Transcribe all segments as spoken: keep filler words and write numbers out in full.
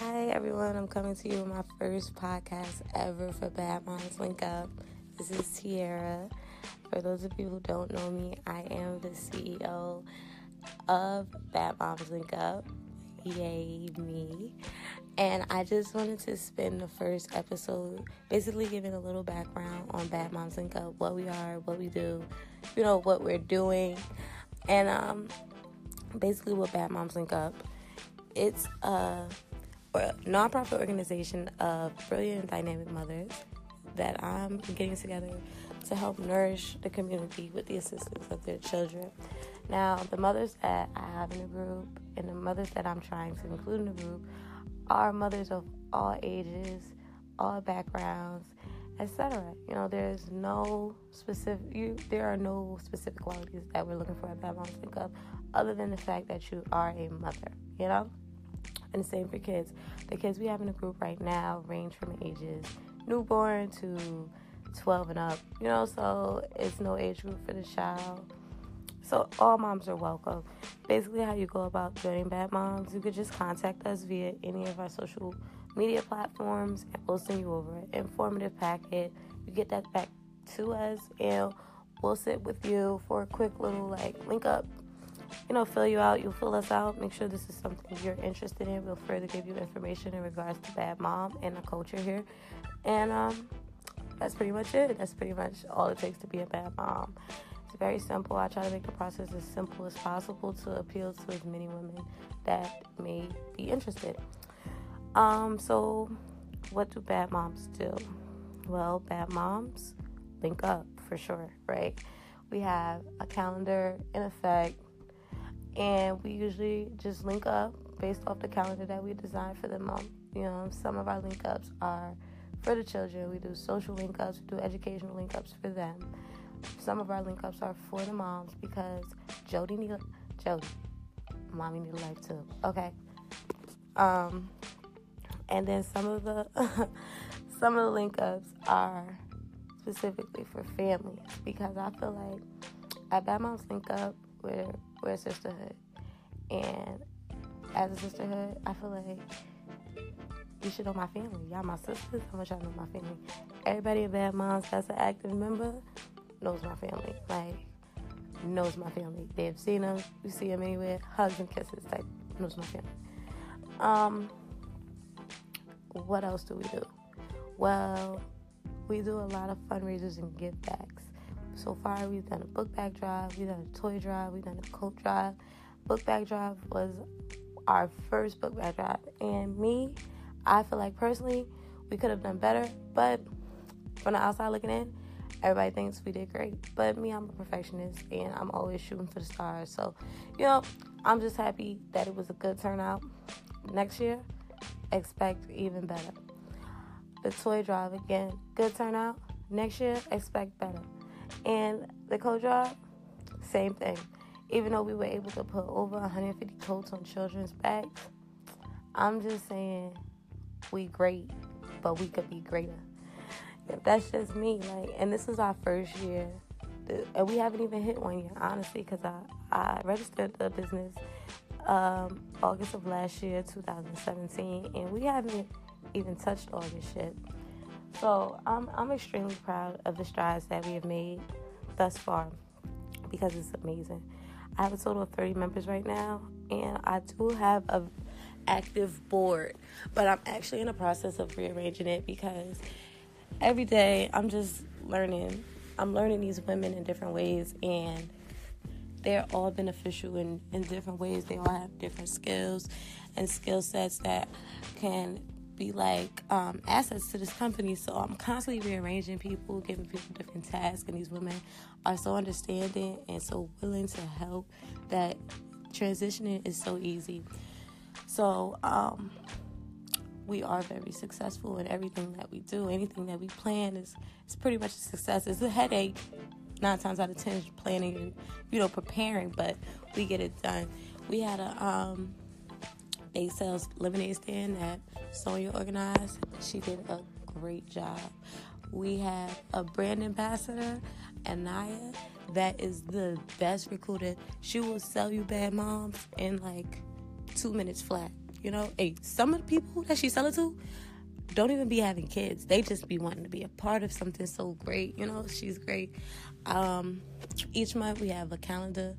Hi everyone, I'm coming to you with my first podcast ever for Bad Moms Link Up. This is Tiara. For those of you who don't know me, I am the C E O of Bad Moms Link Up. Yay, me. And I just wanted to spend the first episode basically giving a little background on Bad Moms Link Up, what we are, what we do, you know, what we're doing. And um, basically what Bad Moms Link Up, it's a Or a nonprofit organization of brilliant and dynamic mothers that I'm getting together to help nourish the community with the assistance of their children. Now, the mothers that I have in the group and the mothers that I'm trying to include in the group are mothers of all ages, all backgrounds, et cetera. You know, there's no specific. You, there are no specific qualities that we're looking for at Bad Moms Link Up, other than the fact that you are a mother. You know. And the same for kids. The kids we have in the group right now range from ages newborn to twelve and up. You know, so it's no age group for the child. So all moms are welcome. Basically how you go about joining Bad Moms, you could just contact us via any of our social media platforms and we'll send you over an informative packet. You get that back to us and we'll sit with you for a quick little like link up. You know, fill you out. You'll fill us out. Make sure this is something you're interested in. We'll further give you information in regards to Bad Mom and the culture here. And um, that's pretty much it. That's pretty much all it takes to be a bad mom. It's very simple. I try to make the process as simple as possible to appeal to as many women that may be interested. Um, so what do bad moms do? Well, bad moms link up for sure, right? We have a calendar in effect. And we usually just link up based off the calendar that we designed for the month. You know, some of our link ups are for the children. We do social link ups, we do educational link ups for them. Some of our link ups are for the moms because Jody need Jody, mommy need a life too. Okay. Um, and then some of the some of the link ups are specifically for families because I feel like at Bad Moms Link Up we're We're a sisterhood, and as a sisterhood, I feel like you should know my family. Y'all my sisters, I want y'all to know my family. Everybody in Bad Moms that's an active member knows my family, like, knows my family. They've seen them, you see them anywhere, hugs and kisses, like, knows my family. Um, what else do we do? Well, we do a lot of fundraisers and give backs. So far, we've done a book bag drive, we've done a toy drive, we've done a coat drive. Book bag drive was our first book bag drive. And me, I feel like personally, we could have done better. But from the outside looking in, everybody thinks we did great. But me, I'm a perfectionist, and I'm always shooting for the stars. So, you know, I'm just happy that it was a good turnout. Next year, expect even better. The toy drive, again, good turnout. Next year, expect better. And the coat drive, same thing. Even though we were able to put over one hundred fifty coats on children's backs, I'm just saying we great, but we could be greater. That's just me. Like, and this is our first year. And we haven't even hit one year, honestly, because I, I registered the business um, August of last year, two thousand seventeen, and we haven't even touched August yet. So I'm I'm extremely proud of the strides that we have made thus far because it's amazing. I have a total of thirty members right now, and I do have an active board, but I'm actually in the process of rearranging it because every day I'm just learning. I'm learning these women in different ways, and they're all beneficial in, in different ways. They all have different skills and skill sets that can be like um, assets to this company. So I'm constantly rearranging people, giving people different tasks, and these women are so understanding and so willing to help that transitioning is so easy. So um, we are very successful in everything that we do. Anything that we plan is it's pretty much a success. It's a headache nine times out of ten planning and, you know, preparing, but we get it done. We had a um, They sells lemonade stand that Sonia organized. She did a great job. We have a brand ambassador, Anaya, that is the best recruiter. She will sell you Bad Moms in like two minutes flat. You know, hey, some of the people that she's selling to don't even be having kids. They just be wanting to be a part of something so great. You know, she's great. Um, each month we have a calendar,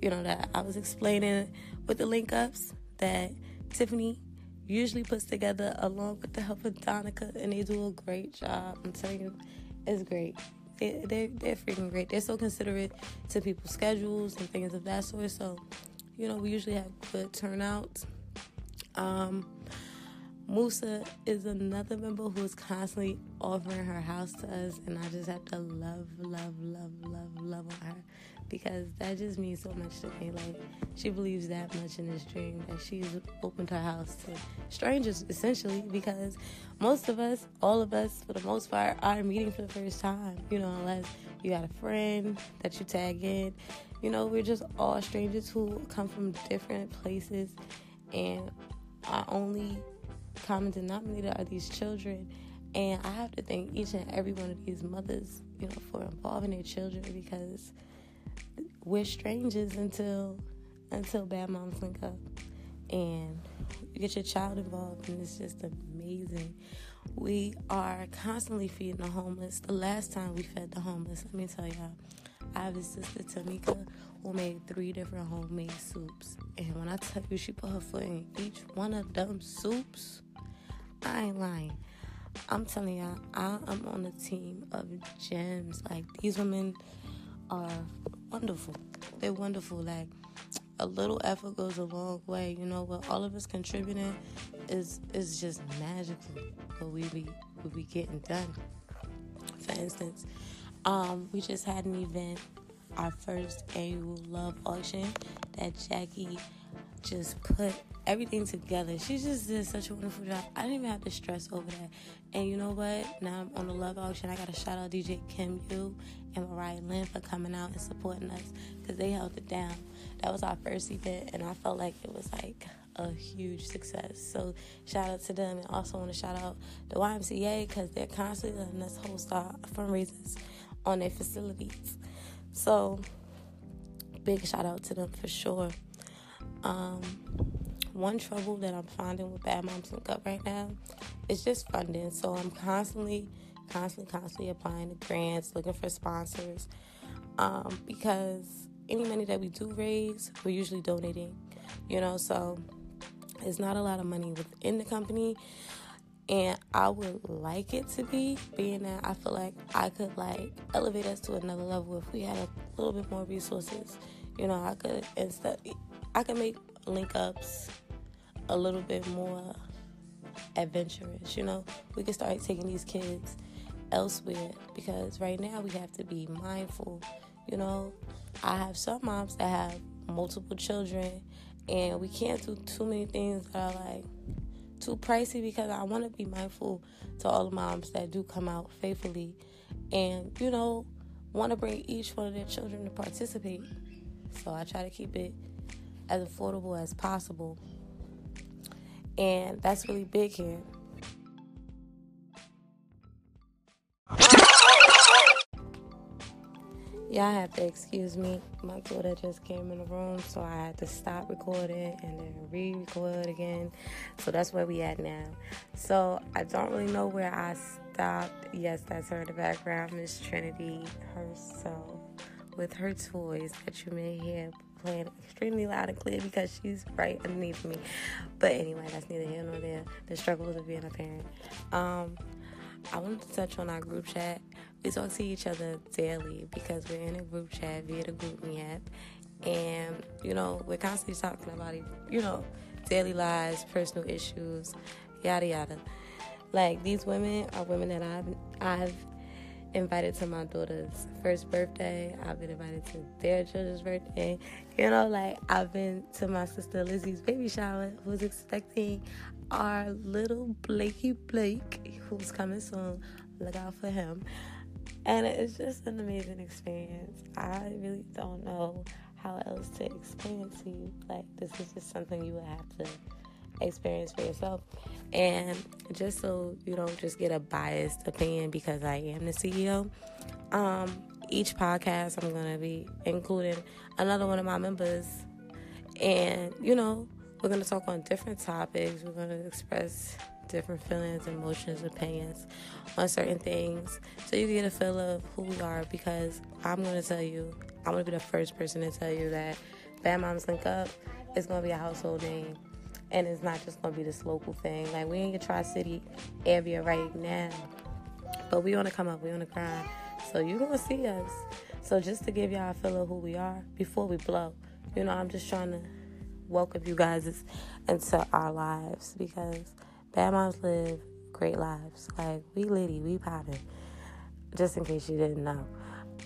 you know, that I was explaining with the link ups that Tiffany usually puts together along with the help of Donica, and they do a great job. I'm telling you, it's great. They, they, they're freaking great. They're so considerate to people's schedules and things of that sort. So, you know, we usually have good turnout. Um, Musa is another member who is constantly offering her house to us, and I just have to love, love, love, love, love on her, because that just means so much to me. Like, she believes that much in this dream that she's opened her house to strangers, essentially, because most of us, all of us, for the most part, are meeting for the first time, you know, unless you got a friend that you tag in. You know, we're just all strangers who come from different places, and our only common denominator are these children. And I have to thank each and every one of these mothers, you know, for involving their children, because we're strangers until until Bad Moms Link Up, and you get your child involved, and it's just amazing. We are constantly feeding the homeless. The last time we fed the homeless, let me tell y'all, I have this sister, Tamika, who made three different homemade soups. And when I tell you she put her foot in each one of them soups, I ain't lying. I'm telling y'all, I am on a team of gems. Like, these women are wonderful. They're wonderful. Like, a little effort goes a long way. You know what? All of us contributing is is just magical. But we be we be getting done. For instance, Um, we just had an event, our first annual love auction, that Jackie just put everything together. She just did such a wonderful job. I didn't even have to stress over that. And you know what? Now I'm on the love auction. I got to shout out D J Kimu and Mariah Lynn for coming out and supporting us, because they held it down. That was our first event, and I felt like it was like a huge success. So shout out to them, and also want to shout out the Y M C A, because they're constantly letting us host our fundraisers on their facilities. So big shout out to them for sure. Um, one trouble that I'm finding with Bad Moms Link Up right now is just funding. So I'm constantly, constantly, constantly applying to grants, looking for sponsors, um, because any money that we do raise, we're usually donating, you know, so it's not a lot of money within the company. And I would like it to be, being that I feel like I could, like, elevate us to another level if we had a little bit more resources. You know, I could instead, I could make link-ups a little bit more adventurous, you know. We could start taking these kids elsewhere, because right now we have to be mindful, you know. I have some moms that have multiple children, and we can't do too many things that are, like, too pricey, because I want to be mindful to all the moms that do come out faithfully and, you know, want to bring each one of their children to participate. So I try to keep it as affordable as possible. And that's really big here. Y'all have to excuse me. My daughter just came in the room, so I had to stop recording and then re-record again. So that's where we at now. So I don't really know where I stopped. Yes, that's her in the background, Miss Trinity herself, with her toys that you may hear playing extremely loud and clear, because she's right underneath me. But anyway, that's neither here nor there. The struggles of being a parent. Um, I wanted to touch on our group chat. We talk to each other daily, because we're in a group chat via the GroupMe app, and, you know, we're constantly talking about, you know, daily lives, personal issues, yada yada. Like, these women are women that I've I've invited to my daughter's first birthday. I've been invited to their children's birthday. You know, like, I've been to my sister Lizzie's baby shower, who's expecting our little Blakey Blake, who's coming soon. Look out for him. And it's just an amazing experience. I really don't know how else to explain it to you. Like, this is just something you would have to experience for yourself. And just so you don't just get a biased opinion, because I am the C E O, um, each podcast I'm going to be including another one of my members. And, you know, We're going to talk on different topics. We're going to express different feelings, emotions, opinions on certain things, so you can get a feel of who we are, because I'm going to tell you, I'm going to be the first person to tell you that Bad Moms Link Up is going to be a household name, and it's not just going to be this local thing. Like, we in your Tri-City area right now, but we want to come up, we want to grind, so you're going to see us. So just to give y'all a feel of who we are before we blow, you know, I'm just trying to welcome you guys into our lives, because Bad Moms live great lives. Like, we litty, we poppin', just in case you didn't know.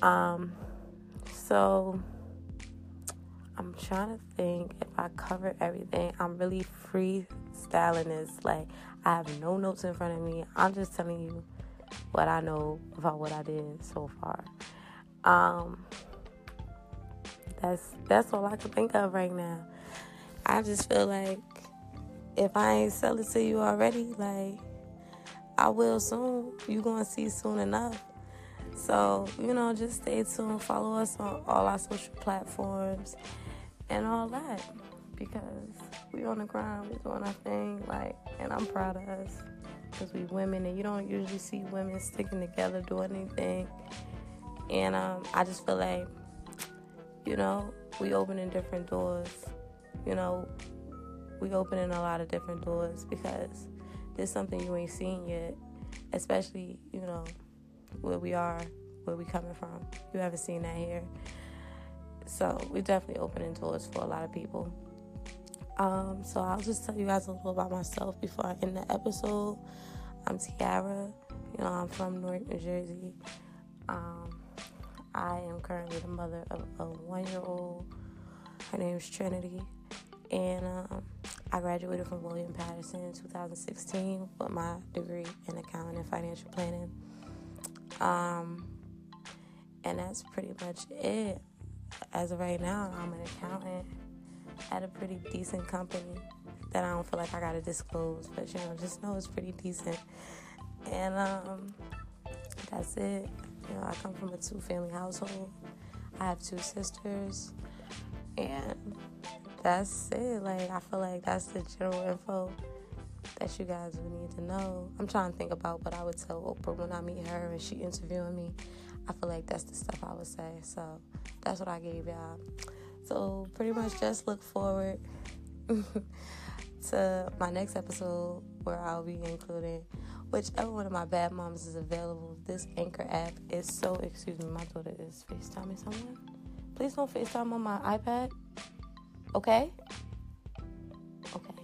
Um, so, I'm trying to think if I covered everything. I'm really freestyling this. Like, I have no notes in front of me. I'm just telling you what I know about what I did so far. Um, that's, that's all I can think of right now. I just feel like if I ain't sell it to you already, like, I will soon. You're going to see soon enough. So, you know, just stay tuned. Follow us on all our social platforms and all that, because we on the grind. We doing our thing, like, and I'm proud of us, because we women, and you don't usually see women sticking together doing anything. And um, I just feel like, you know, we opening different doors, you know, we opening a lot of different doors, because there's something you ain't seen yet, especially, you know, where we are, where we coming from. You haven't seen that here. So we definitely opening doors for a lot of people. Um, so I'll just tell you guys a little about myself before I end the episode. I'm Tiara. You know, I'm from Newark, New Jersey. Um, I am currently the mother of a one-year-old. Her name is Trinity. And um, I graduated from William Patterson in two thousand sixteen with my degree in accounting and financial planning. Um, and that's pretty much it. As of right now, I'm an accountant at a pretty decent company that I don't feel like I gotta disclose, but, you know, just know it's pretty decent. And um, that's it. You know, I come from a two-family household. I have two sisters, and that's it. Like, I feel like that's the general info that you guys would need to know. I'm trying to think about what I would tell Oprah when I meet her and she interviewing me. I feel like that's the stuff I would say. So that's what I gave y'all. So pretty much just look forward to my next episode, where I'll be including whichever one of my Bad Moms is available. This Anchor app is so, excuse me, my daughter is FaceTiming someone. Please don't FaceTime on my iPad. Okay? Okay.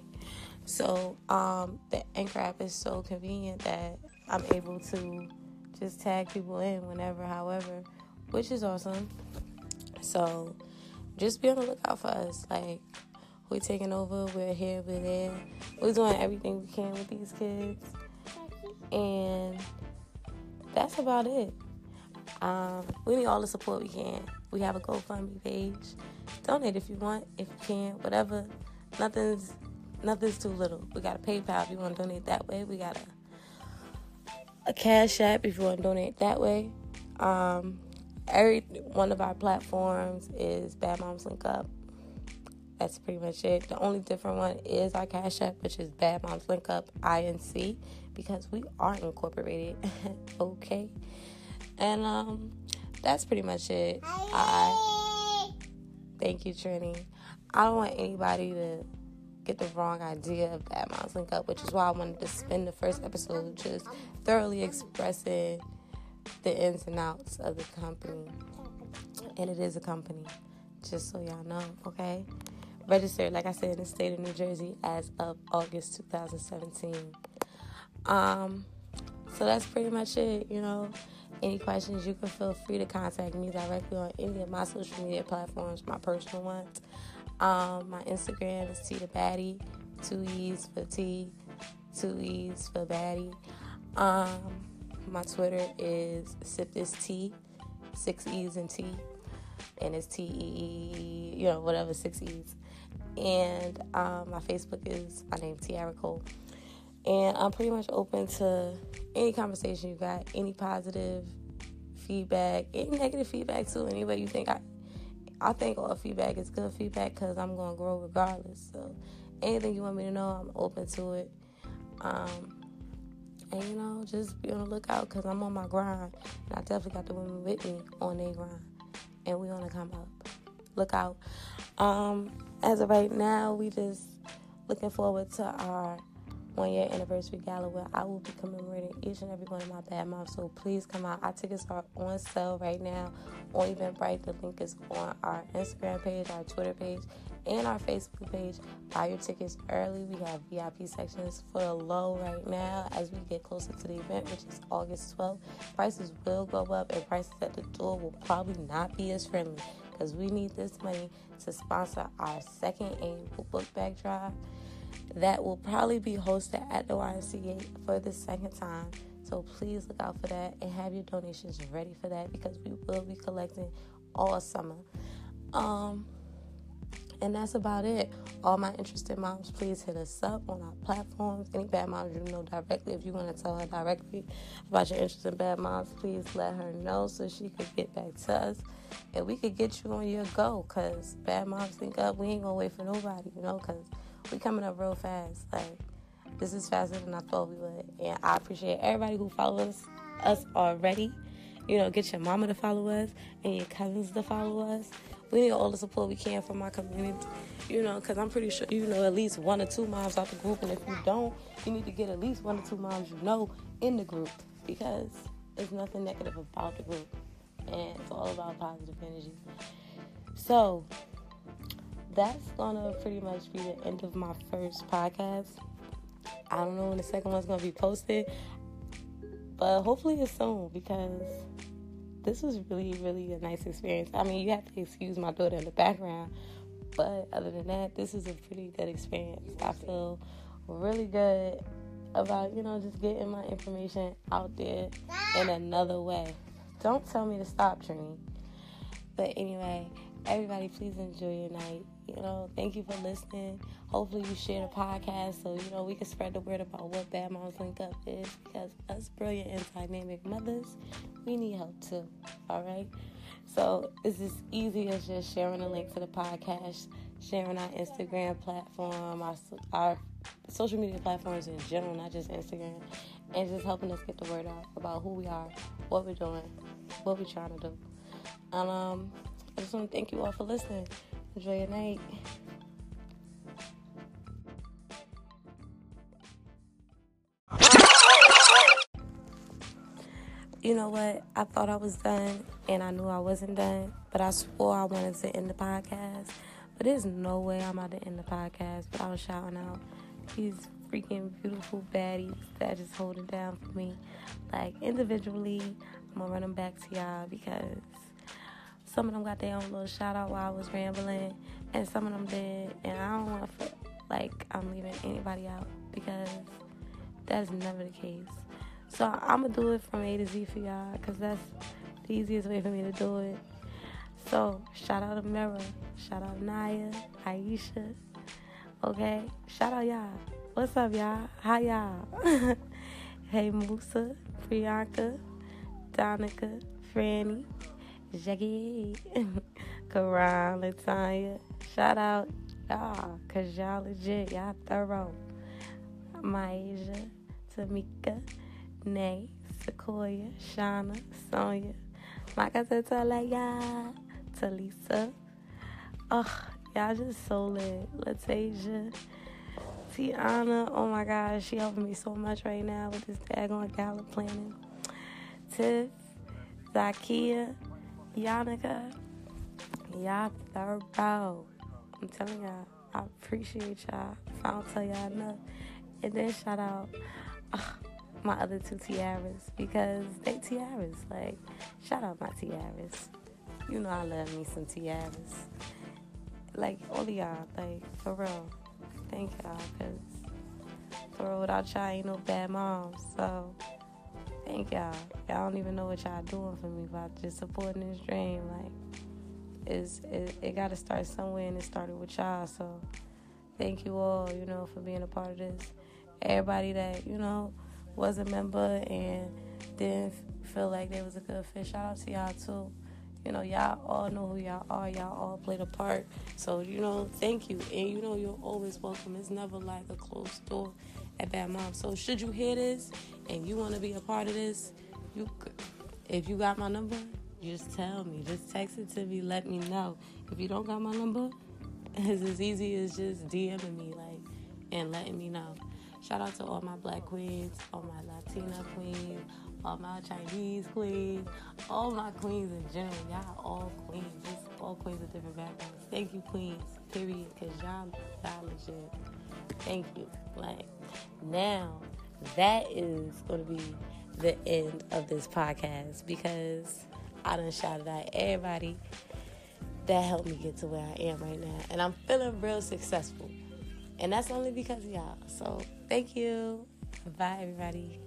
So, um, the Anchor app is so convenient that I'm able to just tag people in whenever, however, which is awesome. So, just be on the lookout for us. Like, we're taking over. We're here. We're there. We're doing everything we can with these kids. And that's about it. Um, we need all the support we can. We have a GoFundMe page. Donate if you want, if you can, whatever. Nothing's nothing's too little. We got a PayPal if you want to donate that way. We got a, a Cash App if you want to donate that way. Um, every one of our platforms is Bad Moms Link Up. That's pretty much it. The only different one is our Cash App, which is Bad Moms Link Up I N C, because we are incorporated. Okay. And um, that's pretty much it. I, thank you, Trini. I don't want anybody to get the wrong idea of Bad Moms Link Up, which is why I wanted to spend the first episode just thoroughly expressing the ins and outs of the company. And it is a company, just so y'all know, okay? Registered, like I said, in the state of New Jersey as of August two thousand seventeen. Um, so that's pretty much it, you know. Any questions, you can feel free to contact me directly on any of my social media platforms, my personal ones. Um, my Instagram is T the Baddie, two E's for T, two E's for Baddie. Um, my Twitter is Sip This Tea, six E's and T, and it's T E E, you know, whatever, six E's. And um, my Facebook is my name, Tiara Cole. And I'm pretty much open to any conversation you got, any positive feedback, any negative feedback too, any way you think. I I think all feedback is good feedback, because I'm going to grow regardless. So anything you want me to know, I'm open to it. Um, and, you know, just be on the lookout because I'm on my grind. And I definitely got the women with me on their grind. And we're going to come up. Look out. Um, as of right now, we just looking forward to our one-year anniversary gala where I will be commemorating each and every one of my bad moms. So please come out. Our tickets are on sale right now on Eventbrite. The link is on our Instagram page, our Twitter page, and our Facebook page. Buy your tickets early. We have V I P sections for the low right now as we get closer to the event, which is August twelfth. Prices will go up, and prices at the door will probably not be as friendly because we need this money to sponsor our second annual book bag drive. That will probably be hosted at the Y M C A for the second time. So please look out for that and have your donations ready for that because we will be collecting all summer. Um, and that's about it. All my interested moms, please hit us up on our platforms. Any bad moms you know directly, if you want to tell her directly about your interest in bad moms, please let her know so she could get back to us. And we could get you on your go because Bad Moms Link Up, we ain't going to wait for nobody, you know, because we coming up real fast. Like, this is faster than I thought we would. And I appreciate everybody who follows us already. You know, get your mama to follow us and your cousins to follow us. We need all the support we can from our community. You know, because I'm pretty sure you know at least one or two moms out the group. And if you don't, you need to get at least one or two moms you know in the group. Because there's nothing negative about the group. And it's all about positive energy. So that's gonna pretty much be the end of my first podcast. I don't know when the second one's gonna be posted, but hopefully it's soon because this was really, really a nice experience. I mean, you have to excuse my daughter in the background, but other than that, this is a pretty good experience. I feel really good about, you know, just getting my information out there in another way. Don't tell me to stop, Trini. But anyway, everybody, please enjoy your night. You know, thank you for listening. Hopefully you share the podcast so, you know, we can spread the word about what Bad Moms Link Up is because us brilliant and dynamic mothers, we need help too, all right? So it's as easy as just sharing a link to the podcast, sharing our Instagram platform, our, our social media platforms in general, not just Instagram, and just helping us get the word out about who we are, what we're doing, what we're trying to do. And, um, I just want to thank you all for listening. Enjoy your night. You know what? I thought I was done, and I knew I wasn't done, but I swore I wanted to end the podcast. But there's no way I'm about to end the podcast without shouting out these freaking beautiful baddies that just hold it down for me. Like, individually, I'm going to run them back to y'all because some of them got their own little shout-out while I was rambling, and some of them did. And I don't want to feel like I'm leaving anybody out because that's never the case. So I'm going to do it from A to Z for y'all because that's the easiest way for me to do it. So shout-out to Mira, shout-out Naya, Aisha, okay? Shout-out y'all. What's up, y'all? Hi, y'all. Hey, Musa, Priyanka, Donica, Franny, Jackie, Karan, Latanya, shout out y'all, cause y'all legit, y'all thorough. Maisha, Tamika, Nay, Sequoia, Shauna, Sonia, my cousin Talaya, Talisa, oh, y'all just so lit. Latasia, Tiana, oh my gosh, she helping me so much right now with this daggone gala planning. Tiff, Zakia, Yannicka, y'all thorough. I'm telling y'all, I appreciate y'all. If I don't tell y'all enough. And then shout out uh, my other two tiaras because they tiaras. Like, shout out my tiaras. You know I love me some tiaras. Like, all of y'all, like, for real. Thank y'all because for real, without y'all ain't no bad moms. So thank y'all. Y'all don't even know what y'all doing for me by just supporting this dream. Like, it's, it, it got to start somewhere, and it started with y'all. So thank you all, you know, for being a part of this. Everybody that, you know, was a member and didn't feel like they was a good fit, shout out to y'all, too. You know, y'all all know who y'all are. Y'all all played a part. So, you know, thank you. And, you know, you're always welcome. It's never like a closed door at Bad Mom. So, should you hear this and you want to be a part of this, you could. If you got my number, just tell me. Just text it to me. Let me know. If you don't got my number, it's as easy as just DMing me, like, and letting me know. Shout out to all my black queens, all my Latina queens, all my Chinese queens, all my queens in general. Y'all all queens. Just all queens with different backgrounds. Thank you, queens, period, because y'all are legit. Thank you. Like, now, that is going to be the end of this podcast because I done shouted out everybody that helped me get to where I am right now. And I'm feeling real successful. And that's only because of y'all. So, thank you. Bye, everybody.